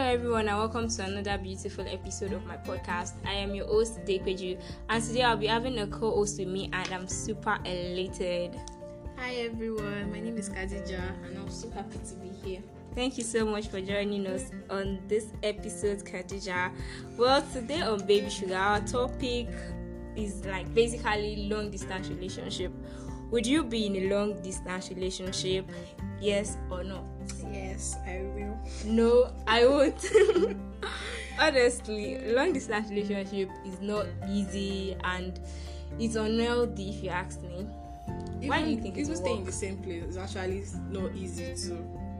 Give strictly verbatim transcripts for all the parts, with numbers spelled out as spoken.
Hello everyone and welcome to another beautiful episode of my podcast. I am your host Daykudu and today I'll be having a co-host with me and I'm super elated. Hi everyone, my name is Khadija and I'm so happy to be here. Thank you so much for joining us on this episode, Khadija. Well, today on Baby Sugar, our topic is like basically long distance relationship. Would you be in a long distance relationship? Yes or no? Yes, I will. No, I won't. Honestly, long distance relationship is not easy and it's unhealthy if you ask me. Even, Why do you think even staying in the same place is actually not easy to it,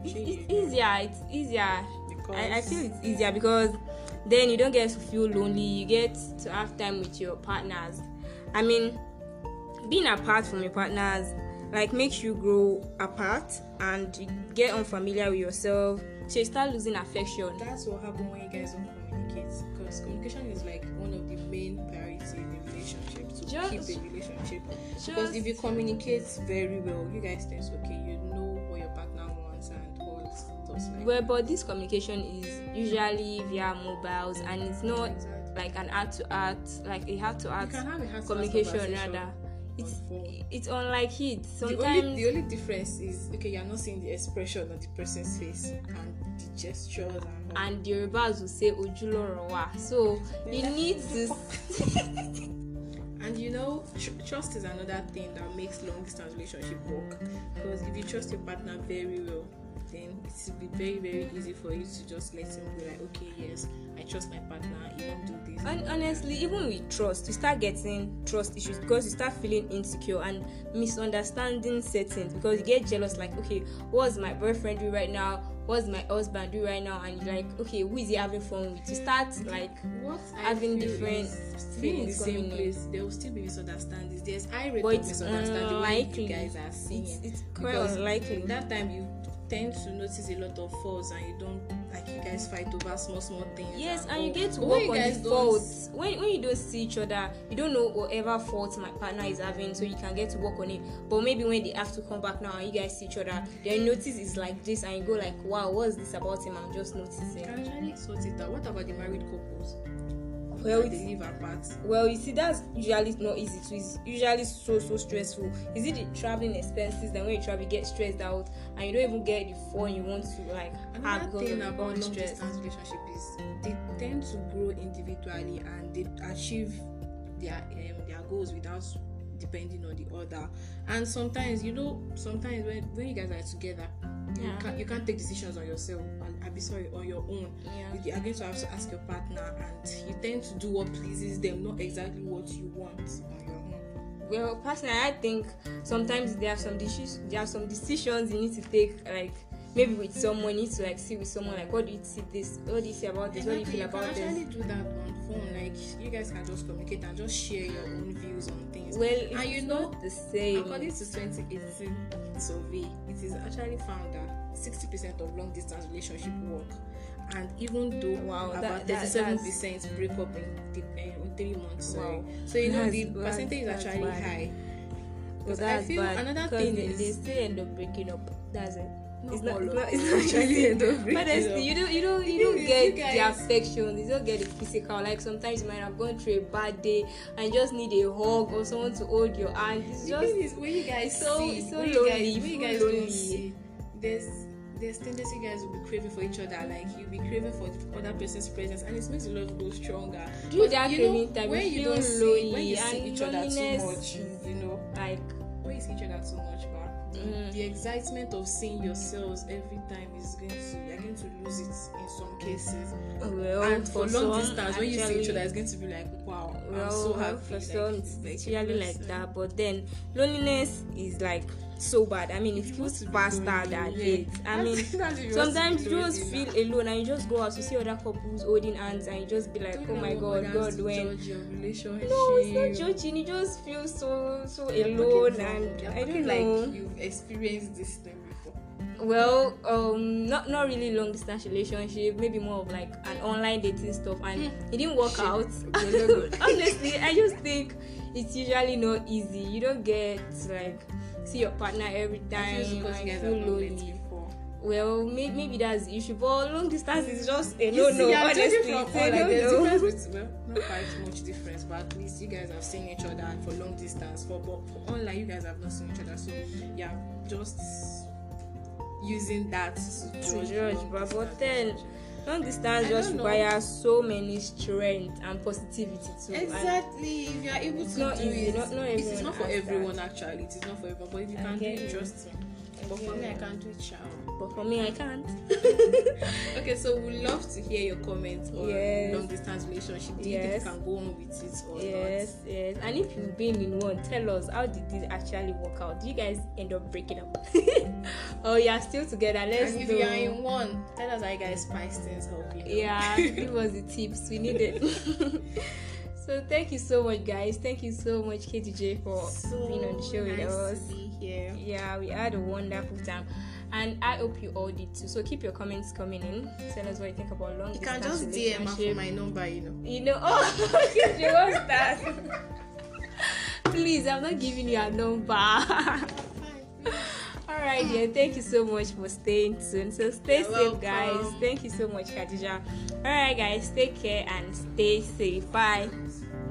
It's easier, it's easier. Because I, I feel it's easier because then you don't get to feel lonely, you get to have time with your partners. I mean, being apart from your partners like makes you grow apart and you get unfamiliar with yourself, so you start losing affection. That's what happens when you guys don't communicate, because communication is like one of the main priorities in a relationship to just, keep a relationship. Just, because if you communicate very well, you guys think, okay, you know what your partner wants and all those like. Well, but this communication is usually via mobiles and it's not exactly. like an art to art, like a heart to art communication rather. It's, it's unlike it. Sometimes the only, the only difference is okay, you're not seeing the expression of the person's face and the gestures and, and the Yorubas will say Ojulorowa. So you need to. And you know, tr- trust is another thing that makes long distance relationship work. Because if you trust your partner very well, then it will be very very easy for you to just let him be like, okay, yes, I trust my partner, he won't do this. And honestly, even with trust, you start getting trust issues because you start feeling insecure and misunderstanding settings because you get jealous, like, okay, what's my boyfriend do right now, what's my husband do right now, and you're like, okay, who is he having fun with? You start like what having different being in the same place, there will still be misunderstandings. There's high rate of misunderstanding when you guys are seeing it. It's quite unlikely. That time you tend to notice a lot of faults and you don't, like, you guys fight over small small things. Yes, and, and you get to work on the faults. When when you don't see each other, you don't know whatever faults my partner is having, so you can get to work on it. But maybe when they have to come back now and you guys see each other, then you notice it's like this and you go like, wow, what's this about him? I'm just noticing. Can actually sort it out. What about the married couples? Well, they live apart. Well, you see, that's usually not easy too. It's usually so so stressful. Is it the traveling expenses? Then when you travel, you get stressed out, and you don't even get the phone you want to like. Another thing about long distance relationship is they tend to grow individually and they achieve their um, their goals without depending on the other. And sometimes, you know, sometimes when when you guys are together, yeah. you can't you can't take decisions on yourself. I'll be sorry, on your own. Yeah. You are going to have to ask your partner, and you tend to do what pleases them, not exactly what you want on your own. Well, personally, I think sometimes there are some issues, there are some decisions you need to take, like maybe with someone, you need to like see with someone, like, what do you see this? What do you see about this? Exactly. What do you feel about this? You can actually do that on phone, like you guys can just communicate and just share your own views on things. Well, it's and you know not the same. According to twenty eighteen survey, it is actually found that sixty percent of long distance relationship work, and even though wow, about thirty-seven percent break up in, uh, in three months. Wow. So you know that's the bad, percentage is actually bad. high. Because well, I feel another thing they, is they still end up breaking up. That's it. Not it's, not, not, it's not actually end up breaking honestly, up. you don't you don't you don't get you the affection. You don't get the physical. Like sometimes you might have gone through a bad day and just need a hug or someone to hold your hand. It's just is when you guys so see, so when lonely. You guys, when you guys lonely. See. There's there's tendency you guys will be craving for each other, like you'll be craving for the other person's presence, and it makes the love go stronger. Do that craving time when you don't see, when you see each other too much, you know, like when you see each other too much, but mm. the excitement of seeing yourselves every time is going to you're going to lose it in some cases. Well, and for, for long distance, when you see each other, it's going to be like, wow, well, I'm so happy. For like, some, it's usually like that, but then loneliness is like. So bad. I mean, it feels faster than it. I mean, sometimes you just feel alone and you just go out to see other couples holding hands and you just be like, oh my god, God, when. No, it's not judging. You just feel so so alone and I don't know. Like you've experienced this thing before. Well, um, not not really long distance relationship. Maybe more of like an online dating stuff, and it didn't work out. Honestly, I just think it's usually not easy. You don't get like. See your partner every time. Because you guys are lonely. Well, maybe, maybe that's the issue, but long distance is just a no no. Honestly, from, all I know. Difference with, well, not quite much difference, but at least you guys have seen each other for long distance. For but for online, you guys have not seen each other, so yeah, just using that to, to judge. But for ten, long distance just requires so many strength and positivity too. Exactly, if you are able to not do easy, it, not, not it is not for everyone that. Actually. It is not for everyone, but if you can do it, trust me. But for me, I can't do it, child. But for me, I can't. Okay, so we'd love to hear your comments on yes. long distance relationship. Do you yes. think you can go on with it or yes, not? Yes, yes. And if you've been in one, tell us, how did this actually work out? Do you guys end up breaking up? Or you are still together? Let's and if do... you are in one, tell us how you guys spice things up. You know? Yeah, give us the tips we needed. So thank you so much, guys. Thank you so much, K T J, for so being on the show nice with us. To be here. Yeah, we had a wonderful time, and I hope you all did too. So keep your comments coming in. Tell us what you think about long distance relationship. You can just D M for my number, you know. You know, oh, K T J, what's that? Please, I'm not giving you a number. All right, yeah. Thank you so much for staying tuned. So stay You're safe, welcome. guys. Thank you so much, Khadija. All right, guys, take care and stay safe. Bye.